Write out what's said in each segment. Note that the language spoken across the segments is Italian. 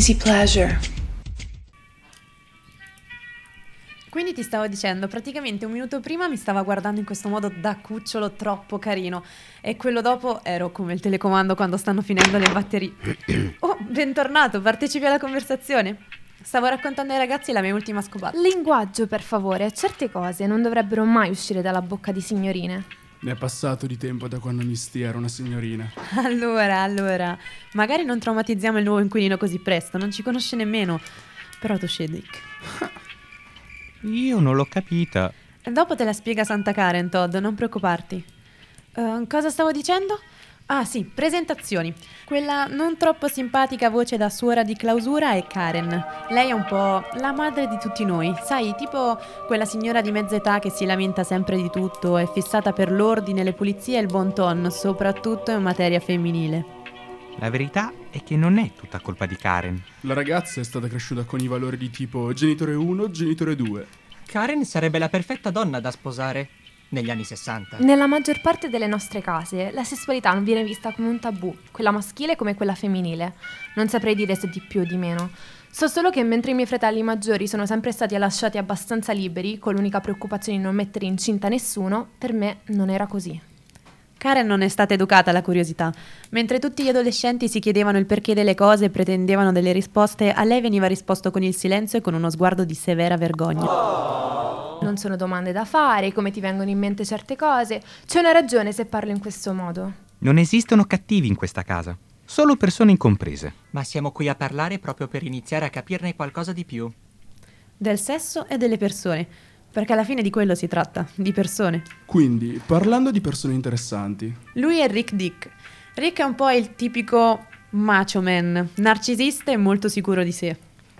Easy Pleasure. Quindi ti stavo dicendo, praticamente un minuto prima mi stava guardando in questo modo da cucciolo troppo carino e quello dopo ero come il telecomando quando stanno finendo le batterie. Oh, bentornato, partecipi alla conversazione. Stavo raccontando ai ragazzi la mia ultima scopata. Linguaggio, per favore, certe cose non dovrebbero mai uscire dalla bocca di signorine. Ne è passato di tempo da quando Misty era una signorina. Allora, magari non traumatizziamo il nuovo inquilino così presto, non ci conosce nemmeno. Però tu scedi. Io non l'ho capita. Dopo te la spiega Santa Karen, Todd, non preoccuparti. Cosa stavo dicendo? Ah sì, presentazioni. Quella non troppo simpatica voce da suora di clausura è Karen. Lei è un po' la madre di tutti noi. Sai, tipo quella signora di mezza età che si lamenta sempre di tutto, è fissata per l'ordine, le pulizie e il buon ton, soprattutto in materia femminile. La verità è che non è tutta colpa di Karen. La ragazza è stata cresciuta con i valori di tipo genitore 1, genitore 2. Karen sarebbe la perfetta donna da sposare negli anni 60. Nella maggior parte delle nostre case la sessualità non viene vista come un tabù, quella maschile come quella femminile. Non saprei dire se di più o di meno. So solo che mentre i miei fratelli maggiori sono sempre stati lasciati abbastanza liberi, con l'unica preoccupazione di non mettere incinta nessuno, per me non era così. Karen non è stata educata alla curiosità. Mentre tutti gli adolescenti si chiedevano il perché delle cose e pretendevano delle risposte, a lei veniva risposto con il silenzio e con uno sguardo di severa vergogna. Oh. Non sono domande da fare, come ti vengono in mente certe cose. C'è una ragione se parlo in questo modo. Non esistono cattivi in questa casa, solo persone incomprese. Ma siamo qui a parlare proprio per iniziare a capirne qualcosa di più. Del sesso e delle persone. Perché alla fine di quello si tratta, di persone. Quindi, parlando di persone interessanti... Lui è Rick Dick. Rick è un po' il tipico macho man, narcisista e molto sicuro di sé.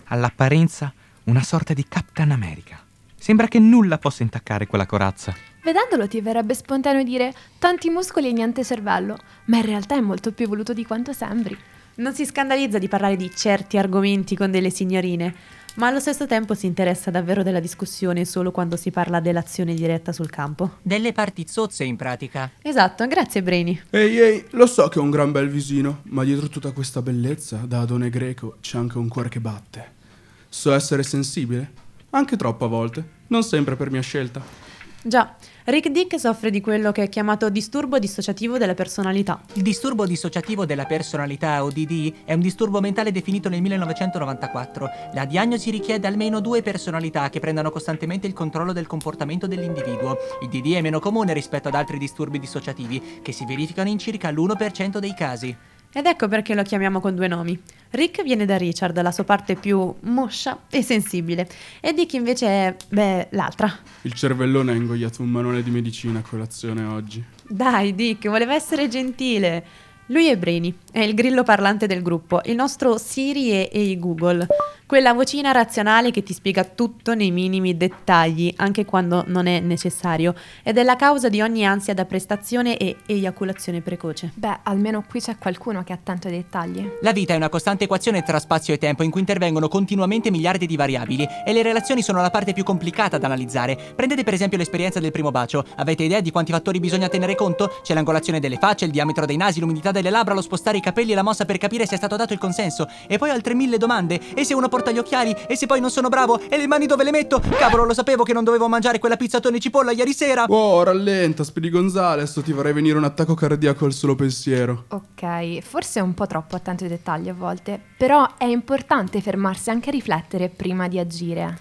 All'apparenza, una sorta di Captain America. Sembra che nulla possa intaccare quella corazza. Vedendolo ti verrebbe spontaneo dire tanti muscoli e niente cervello, ma in realtà è molto più evoluto di quanto sembri. Non si scandalizza di parlare di certi argomenti con delle signorine, ma allo stesso tempo si interessa davvero della discussione solo quando si parla dell'azione diretta sul campo. Delle parti zozze in pratica. Esatto, grazie Brainy. Ehi, lo so che ho un gran bel visino, ma dietro tutta questa bellezza, da adone greco, c'è anche un cuore che batte. So essere sensibile, anche troppo a volte, non sempre per mia scelta. Già, Rick Dick soffre di quello che è chiamato disturbo dissociativo della personalità. Il disturbo dissociativo della personalità, o DD, è un disturbo mentale definito nel 1994. La diagnosi richiede almeno due personalità che prendano costantemente il controllo del comportamento dell'individuo. Il DD è meno comune rispetto ad altri disturbi dissociativi, che si verificano in circa l'1% dei casi. Ed ecco perché lo chiamiamo con due nomi. Rick viene da Richard, la sua parte più moscia e sensibile, e Dick invece è, l'altra. Il cervellone ha ingoiato un manuale di medicina a colazione oggi. Dai Dick, voleva essere gentile. Lui è Brainy, è il grillo parlante del gruppo, il nostro Siri e Google. Quella vocina razionale che ti spiega tutto nei minimi dettagli, anche quando non è necessario, ed è la causa di ogni ansia da prestazione e eiaculazione precoce. Almeno qui c'è qualcuno che ha tanto ai dettagli. La vita è una costante equazione tra spazio e tempo in cui intervengono continuamente miliardi di variabili e le relazioni sono la parte più complicata da analizzare. Prendete per esempio l'esperienza del primo bacio. Avete idea di quanti fattori bisogna tenere conto? C'è l'angolazione delle facce, il diametro dei nasi, l'umidità delle labbra, lo spostare i capelli e la mossa per capire se è stato dato il consenso. E poi altre 1000 domande. E se uno porta gli occhiali? E se poi non sono bravo? E le mani dove le metto? Cavolo, lo sapevo che non dovevo mangiare quella pizza tonno e cipolla ieri sera. Oh, rallenta, Speedy Gonzales, ti farei venire un attacco cardiaco al solo pensiero. Ok, forse è un po' troppo attento ai dettagli a volte, però è importante fermarsi anche a riflettere prima di agire.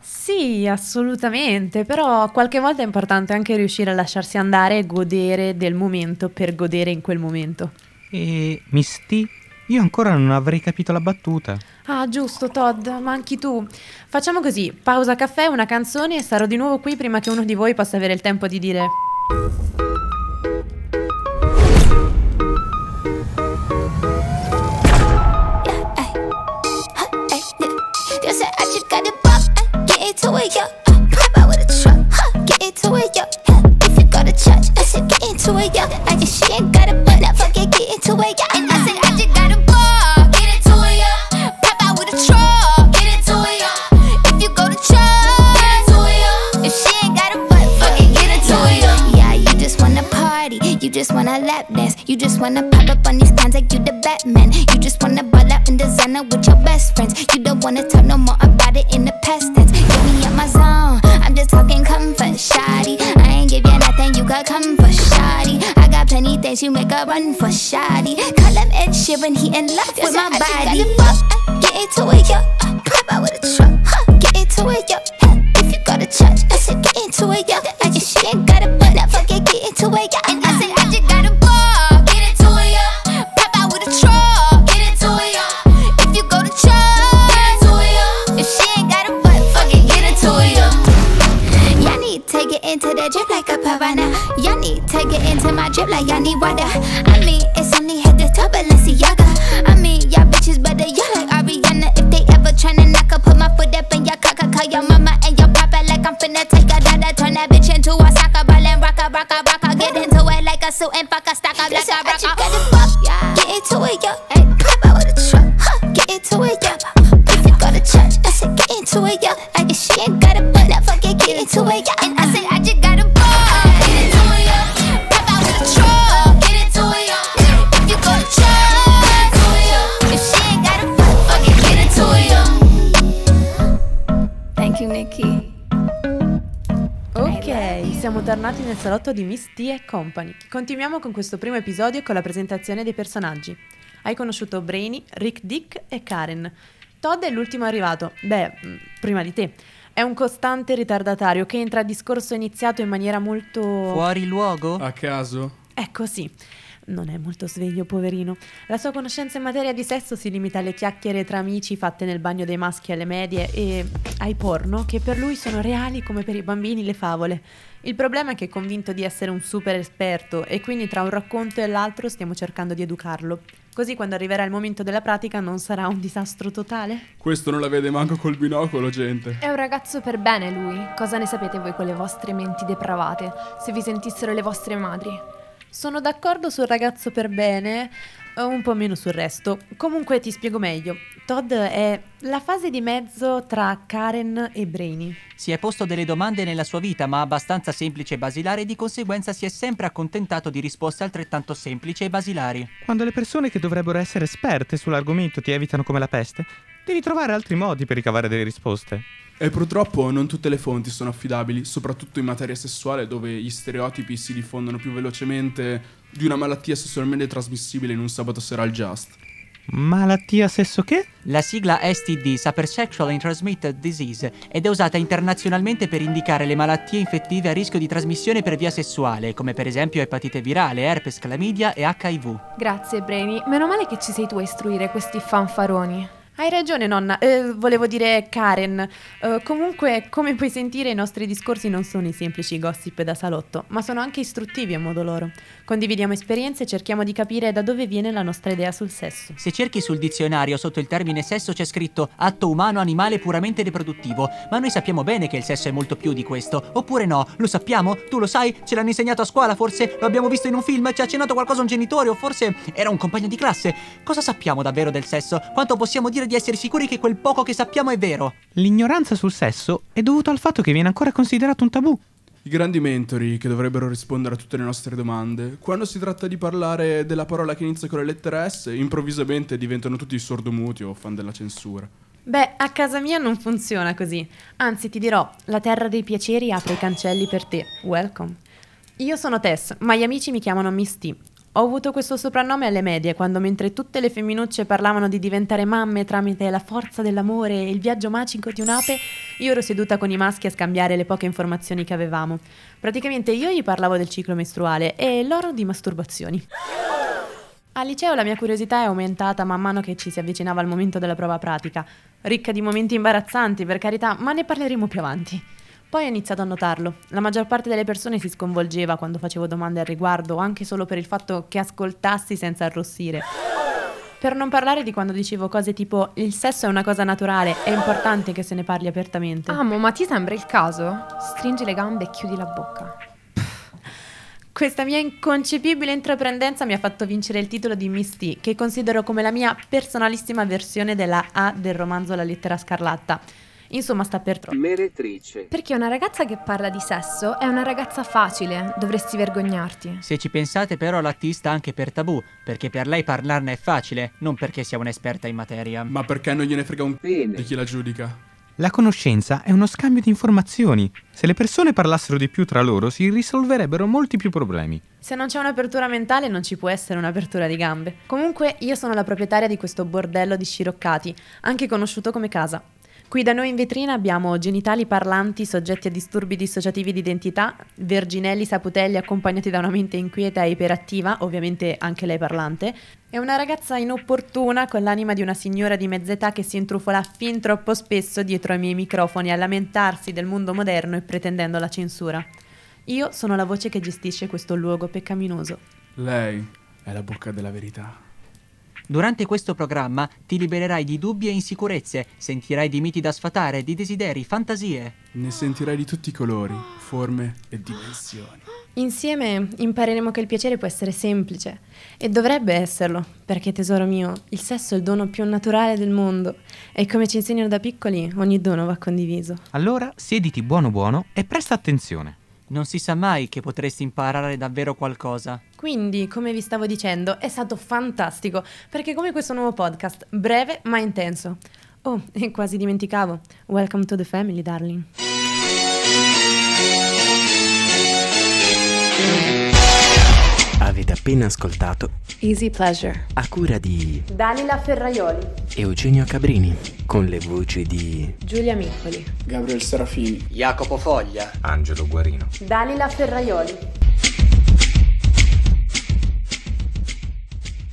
Sì, assolutamente, però qualche volta è importante anche riuscire a lasciarsi andare e godere del momento per godere in quel momento. E Misty, io ancora non avrei capito la battuta. Ah, giusto Todd, ma anche tu. Facciamo così, pausa caffè, una canzone e sarò di nuovo qui prima che uno di voi possa avere il tempo di dire... my lap dance. You just wanna pop up on these cons like you the Batman. You just wanna ball out in designer with your best friends. You don't wanna talk no more about it in the past tense. Get me out my zone, I'm just talking comfort, shawty. I ain't give you nothing, you could come for shawty. I got plenty things, you make a run for shawty. Call him Ed Sheeran, he in love with my body. Get into it, yo, pop out with a truck, huh? Get into it, yo, hell, if you go to church. I said get into it, yo, and she ain't got a butt, I forget get into it, yo. And I said I just got a ball, get into it, yo, pop out with a truck, get into it, yo, if you go to church. Get into it, yo, if she ain't got a butt, fucking get into it, yo. Y'all need to get into the drip like a piranha. Y'all need to get into my drip like y'all need water. I mean, it's only head to toe, Balenciaga. I mean, y'all bitches better, y'all like Ariana. If they ever tryna knock up, put my foot up in your cock, call your mama and your papa like I'm finna take a dada. Turn that bitch into a soccer ball and rocka, rocka, rocka. Get into it like a suit and fuck a stock up like a rocka. Get into it, yo. Pop out with a truck, huh? Get into it, yo. If you go to church, I said get into it, yo. If she ain't got a butt, I forget get into it, yo. And I said I just got a ball. Get into it, yo. Pop out with a truck, get into it, yo. If you go to church. Ok, siamo tornati nel salotto di Misty Company. Continuiamo con questo primo episodio con la presentazione dei personaggi. Hai conosciuto Brainy, Rick, Dick e Karen. Todd è l'ultimo arrivato, beh, prima di te. È un costante ritardatario che entra a discorso iniziato in maniera molto... Fuori luogo? A caso? Ecco, sì. Non è molto sveglio, poverino. La sua conoscenza in materia di sesso si limita alle chiacchiere tra amici fatte nel bagno dei maschi alle medie e ai porno, che per lui sono reali come per i bambini le favole. Il problema è che è convinto di essere un super esperto e quindi tra un racconto e l'altro stiamo cercando di educarlo. Così quando arriverà il momento della pratica non sarà un disastro totale? Questo non la vede manco col binocolo, gente. È un ragazzo per bene lui. Cosa ne sapete voi con le vostre menti depravate? Se vi sentissero le vostre madri... Sono d'accordo sul ragazzo per bene, un po' meno sul resto. Comunque ti spiego meglio. Todd è la fase di mezzo tra Karen e Brainy. Si è posto delle domande nella sua vita, ma abbastanza semplici e basilari, e di conseguenza si è sempre accontentato di risposte altrettanto semplici e basilari. Quando le persone che dovrebbero essere esperte sull'argomento ti evitano come la peste, devi trovare altri modi per ricavare delle risposte. E purtroppo non tutte le fonti sono affidabili, soprattutto in materia sessuale, dove gli stereotipi si diffondono più velocemente di una malattia sessualmente trasmissibile in un sabato sera al Just. Malattia sesso che? La sigla STD sta per Sexually Transmitted Disease ed è usata internazionalmente per indicare le malattie infettive a rischio di trasmissione per via sessuale, come per esempio epatite virale, herpes, clamidia e HIV. Grazie Brainy, meno male che ci sei tu a istruire questi fanfaroni. Hai ragione nonna, volevo dire Karen. Comunque, come puoi sentire, i nostri discorsi non sono i semplici gossip da salotto, ma sono anche istruttivi a modo loro. Condividiamo esperienze e cerchiamo di capire da dove viene la nostra idea sul sesso. Se cerchi sul dizionario, sotto il termine sesso c'è scritto atto umano animale puramente riproduttivo, ma noi sappiamo bene che il sesso è molto più di questo, oppure no? Lo sappiamo? Tu lo sai? Ce l'hanno insegnato a scuola, forse? Lo abbiamo visto in un film? Ci ha accennato qualcosa un genitore, o forse era un compagno di classe? Cosa sappiamo davvero del sesso? Quanto possiamo dire di essere sicuri che quel poco che sappiamo è vero? L'ignoranza sul sesso è dovuta al fatto che viene ancora considerato un tabù. I grandi mentori, che dovrebbero rispondere a tutte le nostre domande, quando si tratta di parlare della parola che inizia con la lettera S, improvvisamente diventano tutti sordomuti o fan della censura. Beh, a casa mia non funziona così. Anzi, ti dirò, la terra dei piaceri apre i cancelli per te. Welcome. Io sono Tess, ma gli amici mi chiamano Miss T. Ho avuto questo soprannome alle medie, quando mentre tutte le femminucce parlavano di diventare mamme tramite la forza dell'amore e il viaggio magico di un'ape, io ero seduta con i maschi a scambiare le poche informazioni che avevamo. Praticamente io gli parlavo del ciclo mestruale e loro di masturbazioni. Al liceo la mia curiosità è aumentata man mano che ci si avvicinava al momento della prova pratica, ricca di momenti imbarazzanti, per carità, ma ne parleremo più avanti. Poi ho iniziato a notarlo. La maggior parte delle persone si sconvolgeva quando facevo domande al riguardo, anche solo per il fatto che ascoltassi senza arrossire. Per non parlare di quando dicevo cose tipo «il sesso è una cosa naturale, è importante che se ne parli apertamente». Amo, ma ti sembra il caso? Stringi le gambe e chiudi la bocca. Questa mia inconcepibile intraprendenza mi ha fatto vincere il titolo di Miss T, che considero come la mia personalissima versione della A del romanzo La lettera scarlatta. Insomma, sta per troppo. Meretrice. Perché una ragazza che parla di sesso è una ragazza facile, dovresti vergognarti. Se ci pensate, però, l'attista anche per tabù, perché per lei parlarne è facile, non perché sia un'esperta in materia. Ma perché non gliene frega un pene di chi la giudica? La conoscenza è uno scambio di informazioni. Se le persone parlassero di più tra loro, si risolverebbero molti più problemi. Se non c'è un'apertura mentale, non ci può essere un'apertura di gambe. Comunque, io sono la proprietaria di questo bordello di sciroccati, anche conosciuto come casa. Qui da noi in vetrina abbiamo genitali parlanti soggetti a disturbi dissociativi d'identità, verginelli saputelli accompagnati da una mente inquieta e iperattiva, ovviamente anche lei parlante, e una ragazza inopportuna con l'anima di una signora di mezz'età che si intrufola fin troppo spesso dietro ai miei microfoni a lamentarsi del mondo moderno e pretendendo la censura. Io sono la voce che gestisce questo luogo peccaminoso. Lei è la bocca della verità. Durante questo programma ti libererai di dubbi e insicurezze, sentirai di miti da sfatare, di desideri, fantasie. Ne sentirai di tutti i colori, forme e dimensioni. Insieme impareremo che il piacere può essere semplice, e dovrebbe esserlo, perché tesoro mio, il sesso è il dono più naturale del mondo e come ci insegnano da piccoli, ogni dono va condiviso. Allora siediti buono buono e presta attenzione. Non si sa mai che potresti imparare davvero qualcosa. Quindi, come vi stavo dicendo, è stato fantastico, perché come questo nuovo podcast, breve ma intenso. Oh, e quasi dimenticavo. Welcome to the family, darling. Avete appena ascoltato Easy Pleasure, a cura di Danila Ferraioli e Eugenio Cabrini, con le voci di Giulia Miccoli, Gabriele Serafini, Jacopo Foglia, Angelo Guarino, Danila Ferraioli.